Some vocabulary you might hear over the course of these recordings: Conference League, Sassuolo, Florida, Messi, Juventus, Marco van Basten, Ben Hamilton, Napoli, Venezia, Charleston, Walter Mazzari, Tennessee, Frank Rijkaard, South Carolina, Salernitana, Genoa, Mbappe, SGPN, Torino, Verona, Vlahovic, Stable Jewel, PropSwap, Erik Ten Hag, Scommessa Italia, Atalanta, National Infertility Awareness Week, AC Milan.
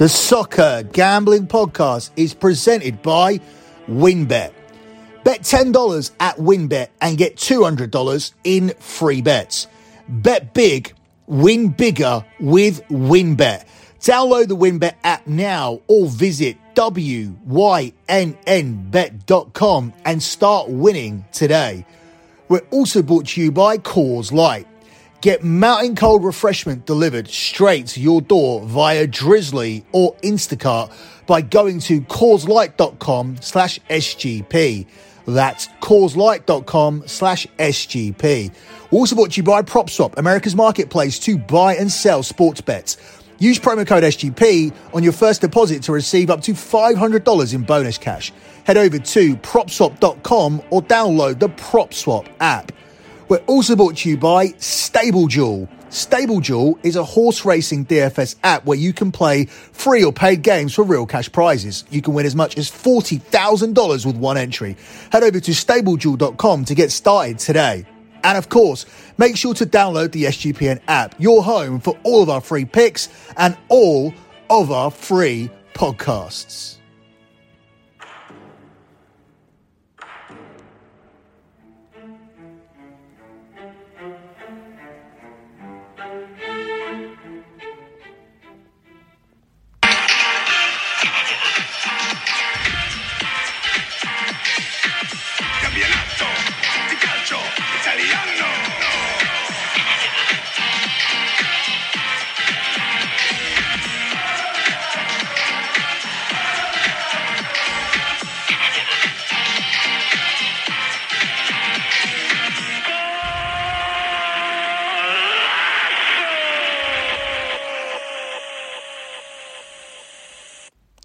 The Soccer Gambling Podcast is presented by WynnBET. Bet $10 at WynnBET and get $200 in free bets. Bet big, win bigger with WynnBET. Download the WynnBET app now or visit WynnBET.com and start winning today. We're also brought to you by Coors Light. Get mountain cold refreshment delivered straight to your door via Drizzly or Instacart by going to CoorsLight.com/SGP. That's CoorsLight.com/SGP. Also brought to you by PropSwap, America's marketplace to buy and sell sports bets. Use promo code SGP on your first deposit to receive up to $500 in bonus cash. Head over to PropSwap.com or download the PropSwap app. We're also brought to you by Stable Jewel. Stable Jewel is a horse racing DFS app where you can play free or paid games for real cash prizes. You can win as much as $40,000 with one entry. Head over to stablejewel.com to get started today. And of course, make sure to download the SGPN app, your home for all of our free picks and all of our free podcasts.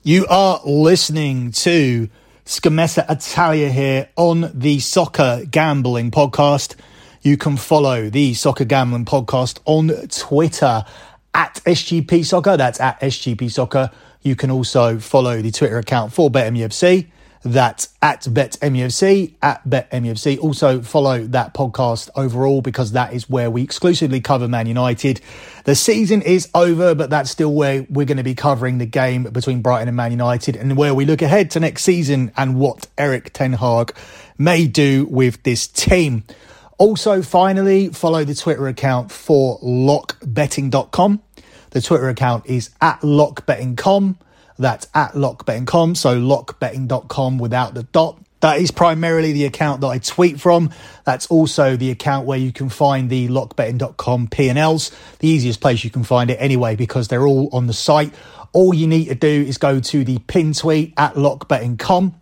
You are listening to Scommessa Italia here on the Soccer Gambling Podcast. You can follow the Soccer Gambling Podcast on Twitter at SGP Soccer. That's at SGP Soccer. You can also follow the Twitter account for BetMUFC. That's at BetMUFC, at BetMUFC. Also follow that podcast overall because that is where we exclusively cover Man United. The season is over, but that's still where we're going to be covering the game between Brighton and Man United and where we look ahead to next season and what Erik Ten Hag may do with this team. Also, finally, follow the Twitter account for LockBetting.com. The Twitter account is at LockBetting.com. That's at LockBetting.com, so LockBetting.com without the dot. That is primarily the account that I tweet from. That's also the account where you can find the LockBetting.com P&Ls, the easiest place you can find it anyway because they're all on the site. All you need to do is go to the pin tweet at LockBetting.com.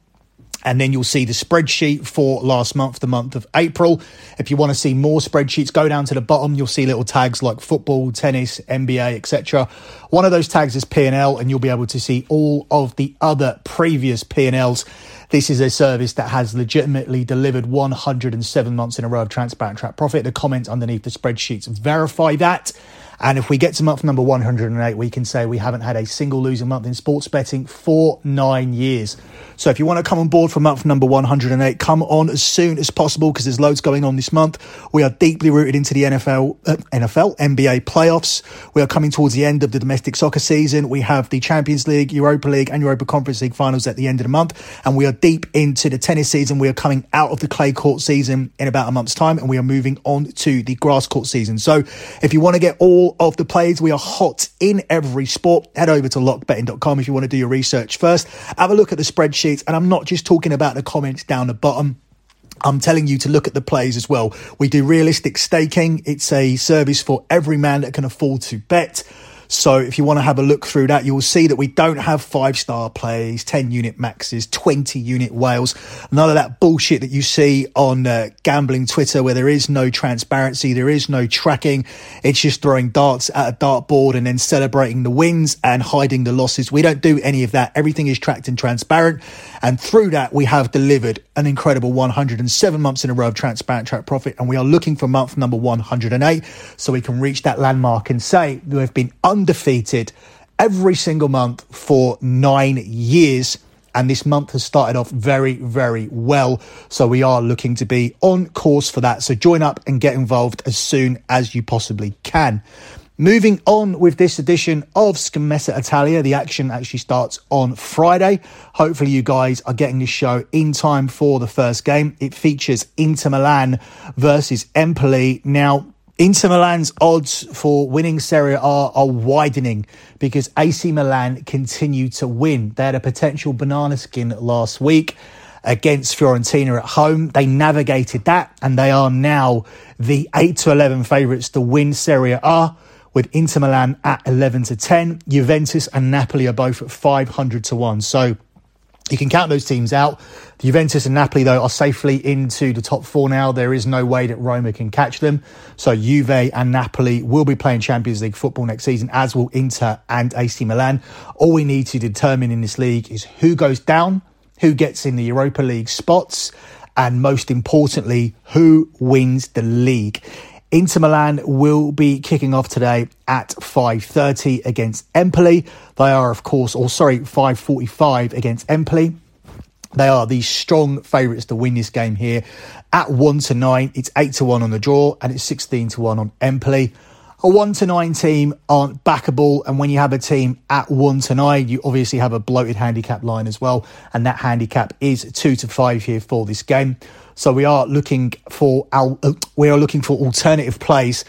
And then you'll see the spreadsheet for last month, the month of April. If you want to see more spreadsheets, go down to the bottom. You'll see little tags like football, tennis, NBA, etc. One of those tags is P&L, and you'll be able to see all of the other previous P&Ls. This is a service that has legitimately delivered 107 months in a row of transparent track profit. The comments underneath the spreadsheets verify that. And if we get to month number 108, we can say we haven't had a single losing month in sports betting for 9 years. So if you want to come on board for month number 108, come on as soon as possible because there's loads going on this month. We are deeply rooted into the NBA playoffs. We are coming towards the end of the domestic soccer season. We have the Champions League, Europa League and Europa Conference League finals at the end of the month. And we are deep into the tennis season. We are coming out of the clay court season in about a month's time and we are moving on to the grass court season. So if you want to get all of the plays, we are hot in every sport. Head over to lockbetting.com if you want to do your research first. Have a look at the spreadsheets, and I'm not just talking about the comments down the bottom. I'm telling you to look at the plays as well. We do realistic staking. It's a service for every man that can afford to bet. So if you want to have a look through that, you'll see that we don't have 5-star plays, 10-unit maxes, 20-unit whales. None of that bullshit that you see on gambling Twitter where there is no transparency, there is no tracking. It's just throwing darts at a dartboard and then celebrating the wins and hiding the losses. We don't do any of that. Everything is tracked and transparent. And through that, we have delivered an incredible 107 months in a row of transparent track profit. And we are looking for month number 108 so we can reach that landmark and say we have been undefeated every single month for 9 years. And this month has started off very, very well. So we are looking to be on course for that. So join up and get involved as soon as you possibly can. Moving on with this edition of Scommessa Italia, the action actually starts on Friday. Hopefully you guys are getting this show in time for the first game. It features Inter Milan versus Empoli. Now, Inter Milan's odds for winning Serie A are widening because AC Milan continue to win. They had a potential banana skin last week against Fiorentina at home. They navigated that and they are now the 8-11 favourites to win Serie A, with Inter Milan at 11-10. Juventus and Napoli are both at 500-1. So you can count those teams out. Juventus and Napoli, though, are safely into the top four now. There is no way that Roma can catch them. So Juve and Napoli will be playing Champions League football next season, as will Inter and AC Milan. All we need to determine in this league is who goes down, who gets in the Europa League spots, and most importantly, who wins the league. Inter Milan will be kicking off today at 5:30 against Empoli. They are, of course, 5:45 against Empoli. They are the strong favourites to win this game here. At 1-9, it's 8-1 on the draw, and it's 16-1 on Empoli. A 1-9 team aren't backable, and when you have a team at 1-9, you obviously have a bloated handicap line as well, and that handicap is 2-5 here for this game. So we are looking for alternative plays.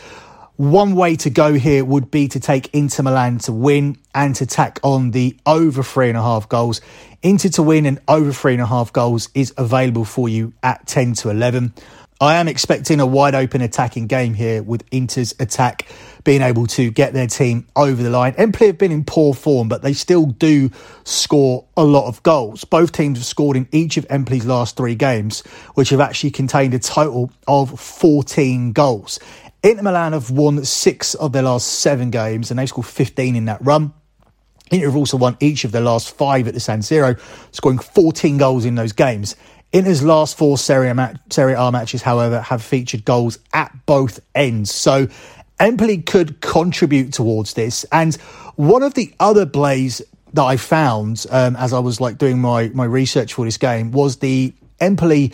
One way to go here would be to take Inter Milan to win and to tack on the over 3.5 goals. Inter to win and over 3.5 goals is available for you at 10-11. I am expecting a wide open attacking game here, with Inter's attack being able to get their team over the line. Empoli have been in poor form, but they still do score a lot of goals. Both teams have scored in each of Empoli's last three games, which have actually contained a total of 14 goals. Inter Milan have won 6 of their last 7 games, and they've scored 15 in that run. Inter have also won each of their last 5 at the San Siro, scoring 14 goals in those games. Inter's last 4 Serie A matches, however, have featured goals at both ends. So Empoli could contribute towards this. And one of the other plays that I found as I was doing my research for this game was the Empoli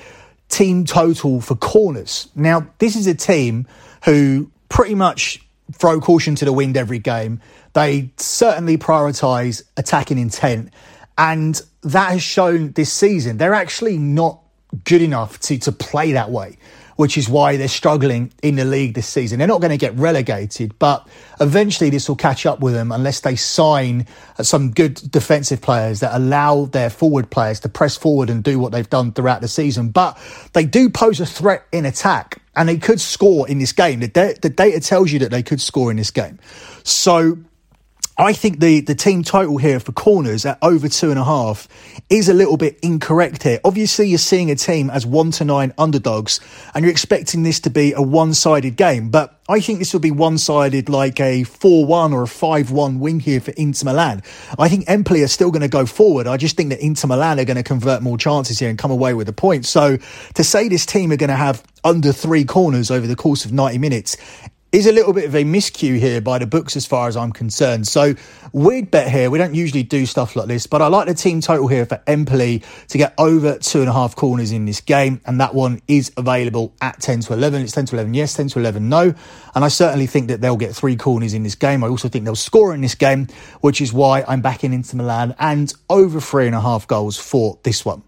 team total for corners. Now, this is a team who pretty much throw caution to the wind every game. They certainly prioritise attacking intent. And that has shown this season they're actually not good enough to play that way, which is why they're struggling in the league this season. They're not going to get relegated, but eventually this will catch up with them unless they sign some good defensive players that allow their forward players to press forward and do what they've done throughout the season. But they do pose a threat in attack, and they could score in this game. The data tells you that they could score in this game. So I think the team total here for corners at over 2.5 is a little bit incorrect here. Obviously, you're seeing a team as 1-9 underdogs and you're expecting this to be a one-sided game. But I think this will be one-sided, like a 4-1 or a 5-1 win here for Inter Milan. I think Empoli are still going to go forward. I just think that Inter Milan are going to convert more chances here and come away with a point. So to say this team are going to have under 3 corners over the course of 90 minutes is a little bit of a miscue here by the books as far as I'm concerned. So weird bet here. We don't usually do stuff like this, but I like the team total here for Empoli to get over 2.5 corners in this game. And that one is available at 10-11. It's 10-11 yes, 10-11 no. And I certainly think that they'll get 3 corners in this game. I also think they'll score in this game, which is why I'm backing Inter Milan and over 3.5 goals for this one.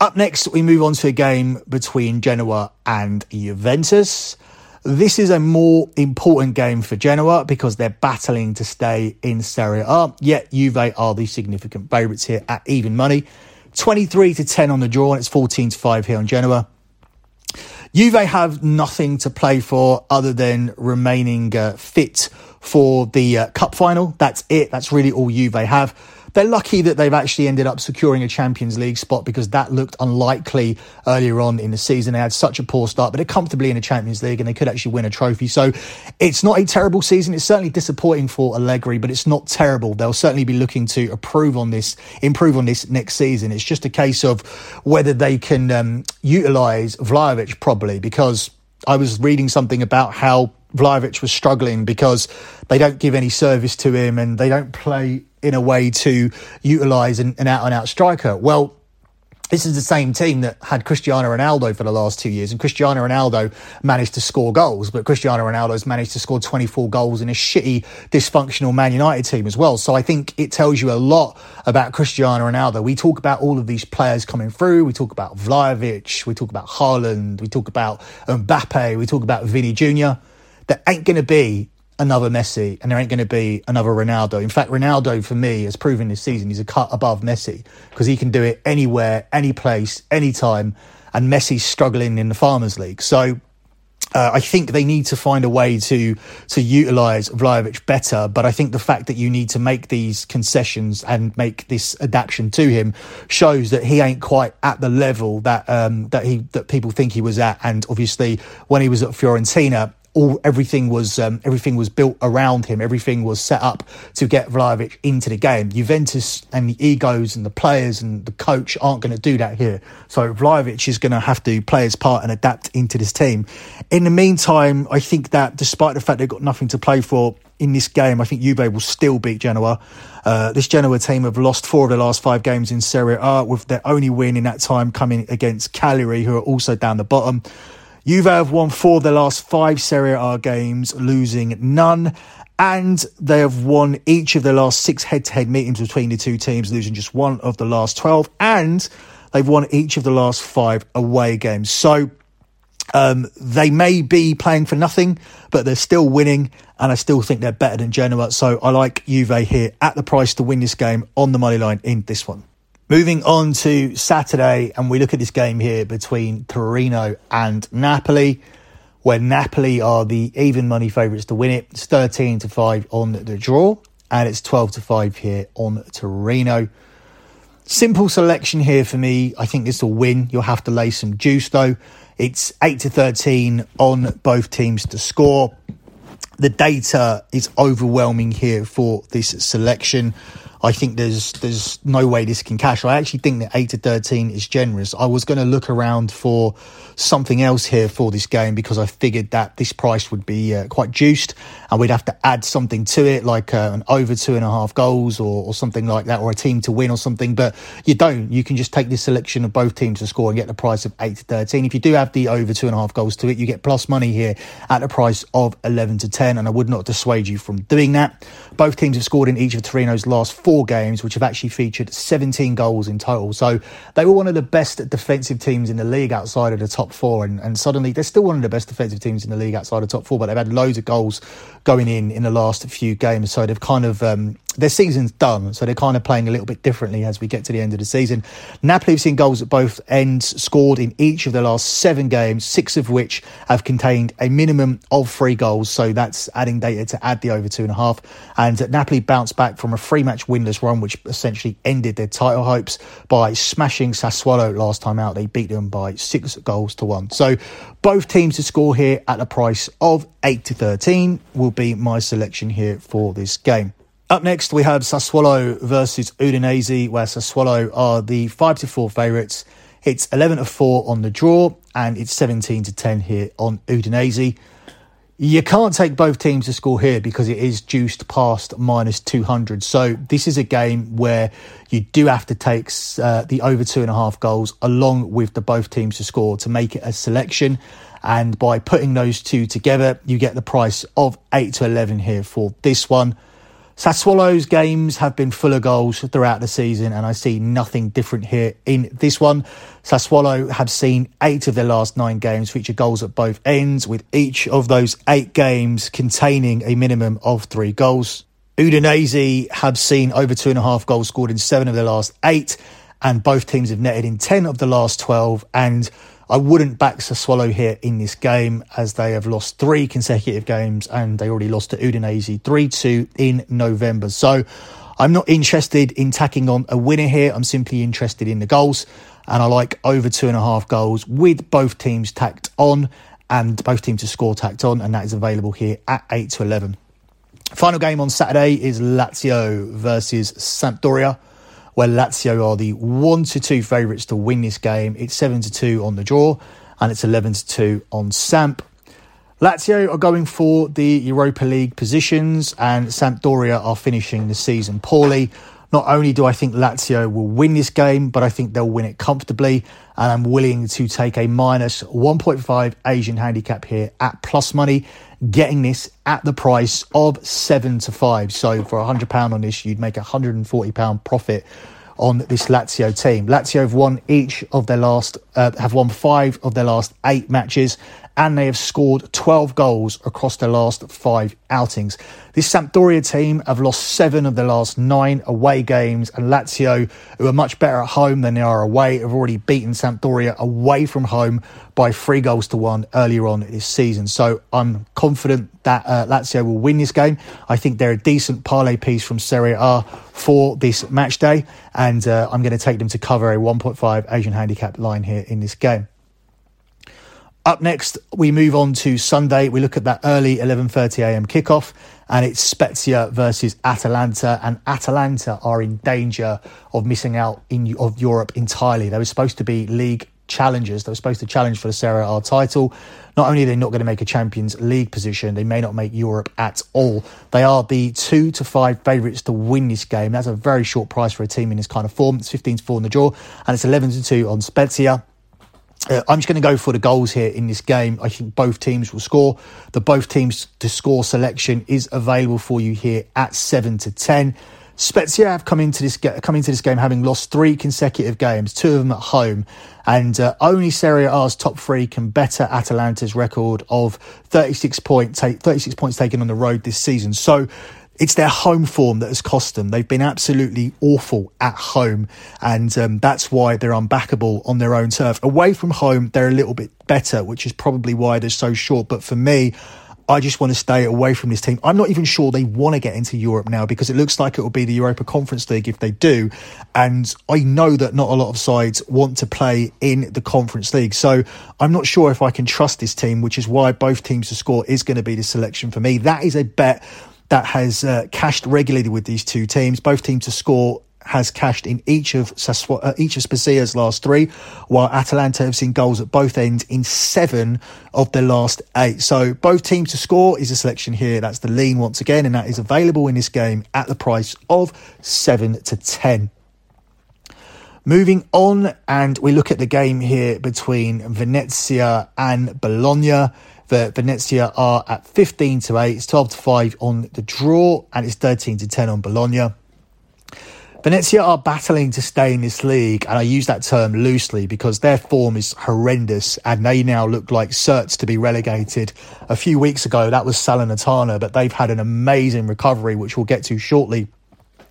Up next, we move on to a game between Genoa and Juventus. This is a more important game for Genoa because they're battling to stay in Serie A, yet Juve are the significant favourites here at even money. 23-10 on the draw, and it's 14-5 here on Genoa. Juve have nothing to play for other than remaining fit for the cup final. That's it. That's really all Juve have. They're lucky that they've actually ended up securing a Champions League spot because that looked unlikely earlier on in the season. They had such a poor start, but they're comfortably in the Champions League and they could actually win a trophy. So it's not a terrible season. It's certainly disappointing for Allegri, but it's not terrible. They'll certainly be looking to improve on this next season. It's just a case of whether they can utilise Vlahovic properly, because I was reading something about how Vlahovic was struggling because they don't give any service to him and they don't play in a way to utilise an out-and-out striker. Well, This is the same team that had Cristiano Ronaldo for the last 2 years, and Cristiano Ronaldo managed to score goals, but Cristiano Ronaldo's managed to score 24 goals in a shitty, dysfunctional Man United team as well. So I think it tells you a lot about Cristiano Ronaldo. We talk about all of these players coming through. We talk about Vlahovic, we talk about Haaland, we talk about Mbappe, we talk about Vinny Jr. There ain't going to be another Messi, and there ain't going to be another Ronaldo. In fact, Ronaldo, for me, has proven this season he's a cut above Messi because he can do it anywhere, any place, any time, and Messi's struggling in the Farmers League. So I think they need to find a way to utilise Vlahovic better, but I think the fact that you need to make these concessions and make this adaptation to him shows that he ain't quite at the level that that people think he was at. And obviously, when he was at Fiorentina, everything was built around him. Everything was set up to get Vlahovic into the game. Juventus and the egos and the players and the coach aren't going to do that here. So Vlahovic is going to have to play his part and adapt into this team. In the meantime, I think that despite the fact they've got nothing to play for in this game, I think Juve will still beat Genoa. This Genoa team have lost 4 of the last 5 games in Serie A, with their only win in that time coming against Cagliari, who are also down the bottom. Juve have won 4 of their last 5 Serie A games, losing none. And they have won each of their last 6 head-to-head meetings between the two teams, losing just one of the last 12. And they've won each of the last 5 away games. So they may be playing for nothing, but they're still winning. And I still think they're better than Genoa. So I like Juve here at the price to win this game on the money line in this one. Moving on to Saturday, and we look at this game here between Torino and Napoli, where Napoli are the even money favourites to win it. It's 13-5 on the draw, and it's 12-5 here on Torino. Simple selection here for me. I think this will win. You'll have to lay some juice, though. It's 8-13 on both teams to score. The data is overwhelming here for this selection. I think there's no way this can cash. I actually think that 8-13 is generous. I was going to look around for something else here for this game because I figured that this price would be quite juiced and we'd have to add something to it, like an over 2.5 goals or something like that, or a team to win or something. But you don't. You can just take this selection of both teams to score and get the price of 8-13. If you do have the over 2.5 goals to it, you get plus money here at the price of 11-10, and I would not dissuade you from doing that. Both teams have scored in each of Torino's last 4 games, which have actually featured 17 goals in total. So they were one of the best defensive teams in the league outside of the top 4. And suddenly they're still one of the best defensive teams in the league outside of the top 4, but they've had loads of goals going in the last few games. So they've kind of, their season's done. So they're kind of playing a little bit differently as we get to the end of the season. Napoli have seen goals at both ends, scored in each of the last 7 games, 6 of which have contained a minimum of 3 goals. So that's adding data to add the over 2.5. And Napoli bounced back from a 3-match winless run, which essentially ended their title hopes by smashing Sassuolo last time out. They beat them by 6-1. So both teams to score here at a price of 8-13 will be my selection here for this game. Up next, we have Sassuolo versus Udinese, where Sassuolo are the 5-4 favourites. It's 11-4 on the draw, and it's 17-10 here on Udinese. You can't take both teams to score here because it is juiced past minus 200. So this is a game where you do have to take the over 2.5 goals along with the both teams to score to make it a selection. And by putting those two together, you get the price of 8-11 here for this one. Sassuolo's games have been full of goals throughout the season, and I see nothing different here in this one. Sassuolo have seen 8 of their last 9 games feature goals at both ends, with each of those 8 games containing a minimum of 3 goals. Udinese have seen over 2.5 goals scored in 7 of their last 8, and both teams have netted in 10 of the last 12, and I wouldn't back Sassuolo here in this game as they have lost 3 consecutive games and they already lost to Udinese 3-2 in November. So I'm not interested in tacking on a winner here. I'm simply interested in the goals, and I like over 2.5 goals with both teams tacked on and both teams to score tacked on, and that is available here at 8-11. Final game on Saturday is Lazio versus Sampdoria, where Lazio are the 1-2 favourites to win this game. It's 7-2 on the draw, and it's 11-2 on Samp. Lazio are going for the Europa League positions, and Sampdoria are finishing the season poorly. Not only do I think Lazio will win this game, but I think they'll win it comfortably. And I'm willing to take a minus 1.5 Asian handicap here at plus money, getting this at the price of 7-5. So for £100 on this, you'd make a £140 profit on this Lazio team. Lazio have won five of their last eight matches, and they have scored 12 goals across their last five outings. This Sampdoria team have lost seven of their last nine away games, and Lazio, who are much better at home than they are away, have already beaten Sampdoria away from home by 3-1 earlier on this season. So I'm confident that Lazio will win this game. I think they're a decent parlay piece from Serie A for this match day, and I'm going to take them to cover a 1.5 Asian handicap line here in this game. Up next, we move on to Sunday. We look at that early 11:30am kickoff, and it's Spezia versus Atalanta. And Atalanta are in danger of missing out of Europe entirely. They were supposed to be league challengers. They were supposed to challenge for the Serie A title. Not only are they not going to make a Champions League position, they may not make Europe at all. They are the 2-5 favourites to win this game. That's a very short price for a team in this kind of form. It's 15-4 in the draw, and it's 11-2 on Spezia. I'm just going to go for the goals here in this game. I think both teams will score. The both teams to score selection is available for you here at 7-10. Spezia have come into this game having lost three consecutive games, two of them at home, and only Serie A's top three can better Atalanta's record of 36 points taken on the road this season. So it's their home form that has cost them. They've been absolutely awful at home, and that's why they're unbackable on their own turf. Away from home, they're a little bit better, which is probably why they're so short. But for me, I just want to stay away from this team. I'm not even sure they want to get into Europe now, because it looks like it will be the Europa Conference League if they do. And I know that not a lot of sides want to play in the Conference League. So I'm not sure if I can trust this team, which is why both teams to score is going to be the selection for me. That is a bet that has cashed regularly with these two teams. Both teams to score has cashed in each of Spezia's last three, while Atalanta have seen goals at both ends in seven of their last eight. So both teams to score is a selection here. That's the lean once again, and that is available in this game at the price of 7-10. Moving on, and we look at the game here between Venezia and Bologna. Venezia are at 15-8, it's 12-5 on the draw, and it's 13-10 on Bologna. Venezia are battling to stay in this league, and I use that term loosely because their form is horrendous, and they now look like certs to be relegated. A few weeks ago, that was Salernitana, but they've had an amazing recovery, which we'll get to shortly.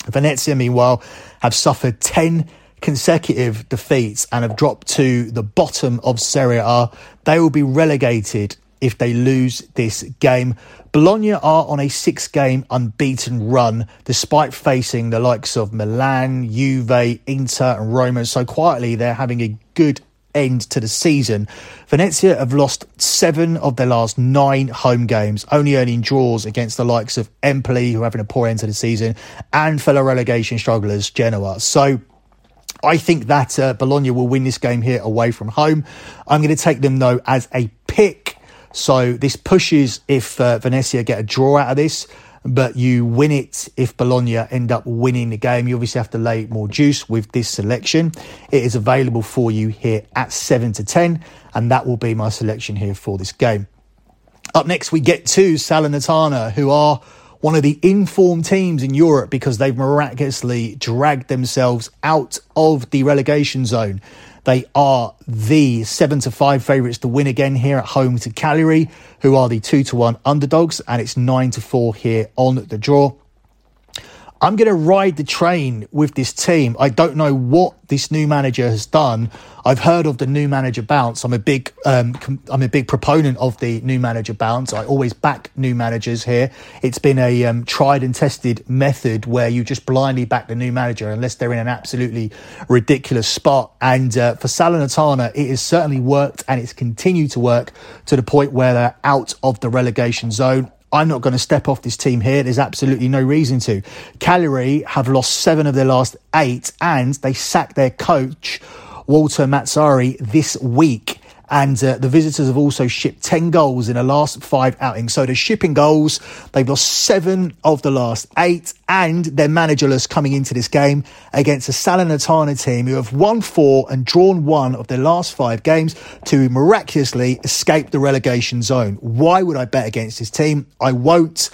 Venezia, meanwhile, have suffered 10 consecutive defeats and have dropped to the bottom of Serie A. They will be relegated if they lose this game. Bologna are on a 6-game unbeaten run, despite facing the likes of Milan, Juve, Inter and Roma. So quietly, they're having a good end to the season. Venezia have lost seven of their last nine home games, only earning draws against the likes of Empoli, who are having a poor end to the season, and fellow relegation strugglers Genoa. So I think that Bologna will win this game here away from home. I'm going to take them, though, as a pick. So this pushes if Venezia get a draw out of this, but you win it if Bologna end up winning the game. You obviously have to lay more juice with this selection. It is available for you here at 7-10, and that will be my selection here for this game. Up next, we get to Salernitana, who are one of the informed teams in Europe because they've miraculously dragged themselves out of the relegation zone. They are the 7-5 favourites to win again here at home to Cagliari, who are the 2-1 underdogs, and it's 9-4 here on the draw. I'm going to ride the train with this team. I don't know what this new manager has done. I've heard of the new manager bounce. I'm a big proponent of the new manager bounce. I always back new managers here. It's been a tried and tested method where you just blindly back the new manager unless they're in an absolutely ridiculous spot. And for Salernitana, it has certainly worked, and it's continued to work to the point where they're out of the relegation zone. I'm not going to step off this team here. There's absolutely no reason to. Cagliari have lost seven of their last eight, and they sacked their coach, Walter Mazzari, this week. And the visitors have also shipped 10 goals in the last 5 outings. So they're shipping goals. They've lost 7 of the last 8. And they're managerless coming into this game against a Salernitana team who have won 4 and drawn 1 of their last 5 games to miraculously escape the relegation zone. Why would I bet against this team? I won't.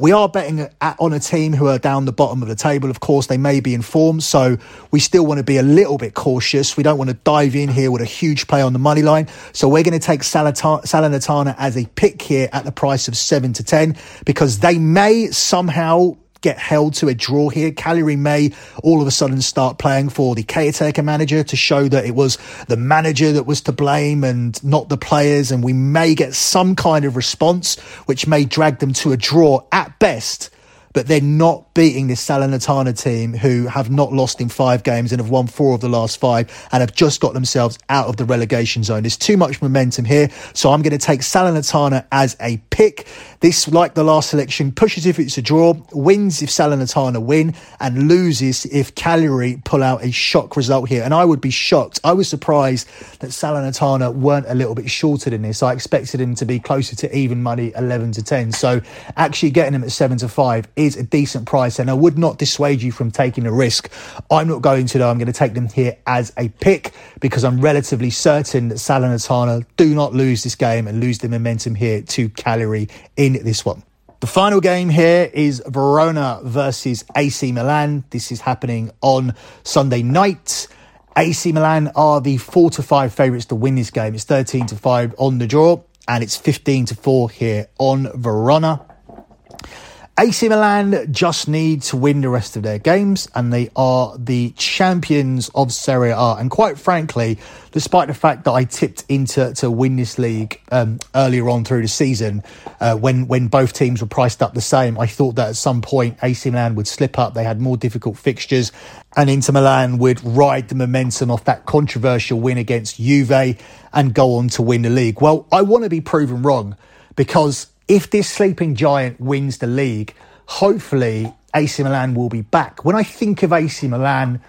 We are betting on a team who are down the bottom of the table. Of course, they may be in form, so we still want to be a little bit cautious. We don't want to dive in here with a huge play on the money line. So we're going to take Salernitana as a pick here at the price of 7-10 because they may somehow get held to a draw here. Cagliari may all of a sudden start playing for the caretaker manager to show that it was the manager that was to blame and not the players. And we may get some kind of response, which may drag them to a draw at best. But they're not beating this Salernitana team who have not lost in 5 games and have won 4 of the last 5 and have just got themselves out of the relegation zone. There's too much momentum here. So I'm going to take Salernitana as a pick. This, like the last selection, pushes if it's a draw, wins if Salernitana win, and loses if Cagliari pull out a shock result here. And I would be shocked. I was surprised that Salernitana weren't a little bit shorter than this. I expected them to be closer to even money, 11-10. So actually getting them at 7-5 is a decent price, and I would not dissuade you from taking a risk. I'm not going to, though. I'm going to take them here as a pick because I'm relatively certain that Salernitana do not lose this game and lose the momentum here to Cagliari in this one. The final game here is Verona versus AC Milan. This is happening on Sunday night. AC Milan are the 4-5 favourites to win this game. It's 13-5 on the draw, and it's 15-4 here on Verona. AC Milan just need to win the rest of their games, and they are the champions of Serie A. And quite frankly, despite the fact that I tipped Inter to win this league earlier on through the season, when both teams were priced up the same, I thought that at some point AC Milan would slip up. They had more difficult fixtures, and Inter Milan would ride the momentum off that controversial win against Juve and go on to win the league. Well, I want to be proven wrong because if this sleeping giant wins the league, hopefully AC Milan will be back. When I think of AC Milan,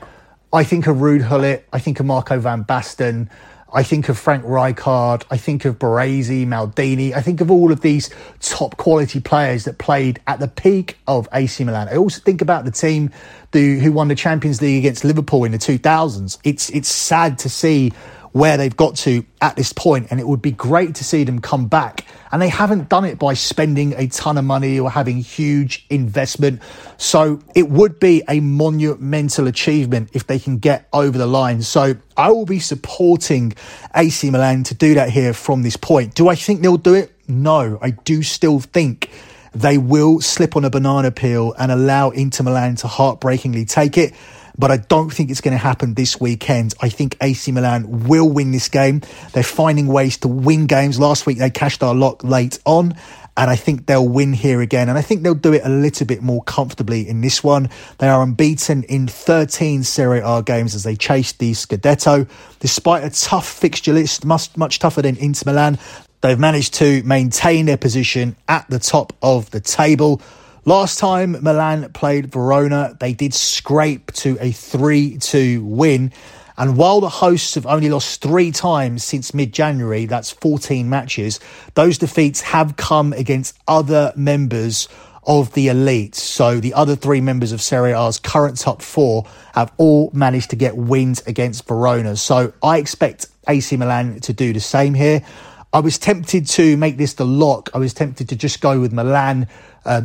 I think of Ruud Gullit, I think of Marco van Basten, I think of Frank Rijkaard, I think of Baresi, Maldini, I think of all of these top quality players that played at the peak of AC Milan. I also think about the team who won the Champions League against Liverpool in the 2000s. It's sad to see where they've got to at this point, and it would be great to see them come back. And they haven't done it by spending a ton of money or having huge investment. So it would be a monumental achievement if they can get over the line. So I will be supporting AC Milan to do that here from this point. Do I think they'll do it? No, I do still think they will slip on a banana peel and allow Inter Milan to heartbreakingly take it. But I don't think it's going to happen this weekend. I think AC Milan will win this game. They're finding ways to win games. Last week, they cashed our lock late on, and I think they'll win here again. And I think they'll do it a little bit more comfortably in this one. They are unbeaten in 13 Serie A games as they chase the Scudetto. Despite a tough fixture list, much tougher than Inter Milan, they've managed to maintain their position at the top of the table. Last time Milan played Verona, they did scrape to a 3-2 win. And while the hosts have only lost 3 times since mid-January, that's 14 matches, those defeats have come against other members of the elite. So the other 3 members of Serie A's current top 4 have all managed to get wins against Verona. So I expect AC Milan to do the same here. I was tempted to make this the lock. I was tempted to just go with Milan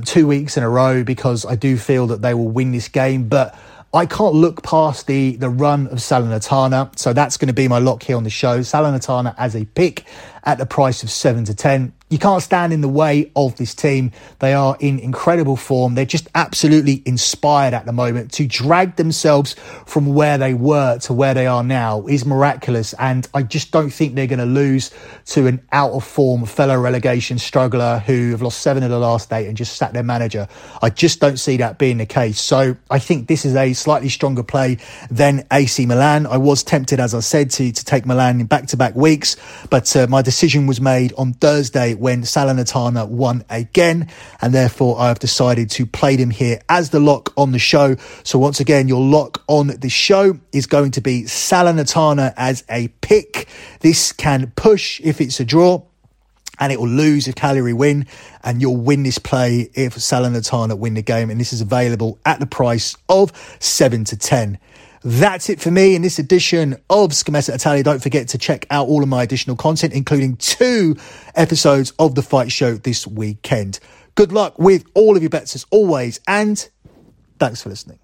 2 weeks in a row because I do feel that they will win this game, but I can't look past the run of Salernitana. So that's going to be my lock here on the show. Salernitana as a pick at the price of 7-10. You can't stand in the way of this team. They are in incredible form. They're just absolutely inspired at the moment. To drag themselves from where they were to where they are now is miraculous. And I just don't think they're going to lose to an out of form fellow relegation struggler who have lost 7 of the last 8 and just sacked their manager. I just don't see that being the case. So I think this is a slightly stronger play than AC Milan. I was tempted, as I said, to take Milan in back-to-back weeks, but my decision decision was made on Thursday when Salernitana won again, and therefore I have decided to play them here as the lock on the show. So once again, your lock on the show is going to be Salernitana as a pick. This can push if it's a draw, and it will lose if Cagliari win, and you'll win this play if Salernitana win the game, and this is available at the price of 7-10. That's it for me in this edition of Scommessa Italia. Don't forget to check out all of my additional content, including 2 episodes of The Fight Show this weekend. Good luck with all of your bets as always, and thanks for listening.